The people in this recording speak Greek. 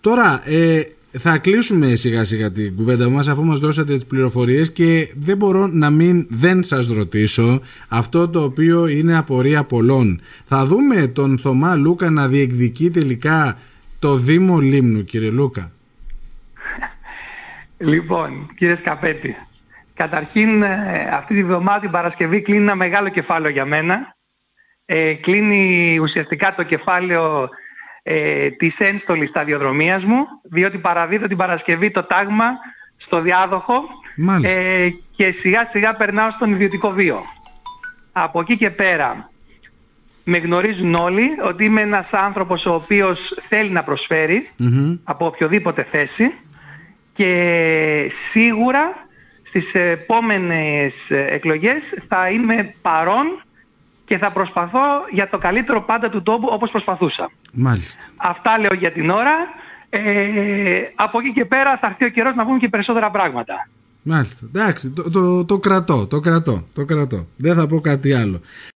Τώρα θα κλείσουμε σιγά σιγά την κουβέντα μας, αφού μας δώσατε τις πληροφορίες, και δεν μπορώ να μην δεν σας ρωτήσω αυτό το οποίο είναι απορία πολλών. Θα δούμε τον Θωμά Λούκα να διεκδικεί τελικά το Δήμο Λίμνου, κύριε Λούκα? Λοιπόν, κύριε Σκαφέτη, καταρχήν αυτή τη βδομάδα την Παρασκευή κλείνει ένα μεγάλο κεφάλαιο για μένα. Κλείνει ουσιαστικά το κεφάλαιο της ένστολης σταδιοδρομίας μου, διότι παραδίδω την Παρασκευή το τάγμα στο διάδοχο και σιγά σιγά περνάω στον ιδιωτικό βίο. Από εκεί και πέρα με γνωρίζουν όλοι ότι είμαι ένας άνθρωπος ο οποίος θέλει να προσφέρει από οποιοδήποτε θέση, και σίγουρα στις επόμενες εκλογές θα είμαι παρόν και θα προσπαθώ για το καλύτερο πάντα του τόπου, όπως προσπαθούσα. Μάλιστα. Αυτά λέω για την ώρα. Από εκεί και πέρα θα έρθει ο καιρός να πούμε και περισσότερα πράγματα. Μάλιστα. Εντάξει, το κρατώ. Δεν θα πω κάτι άλλο.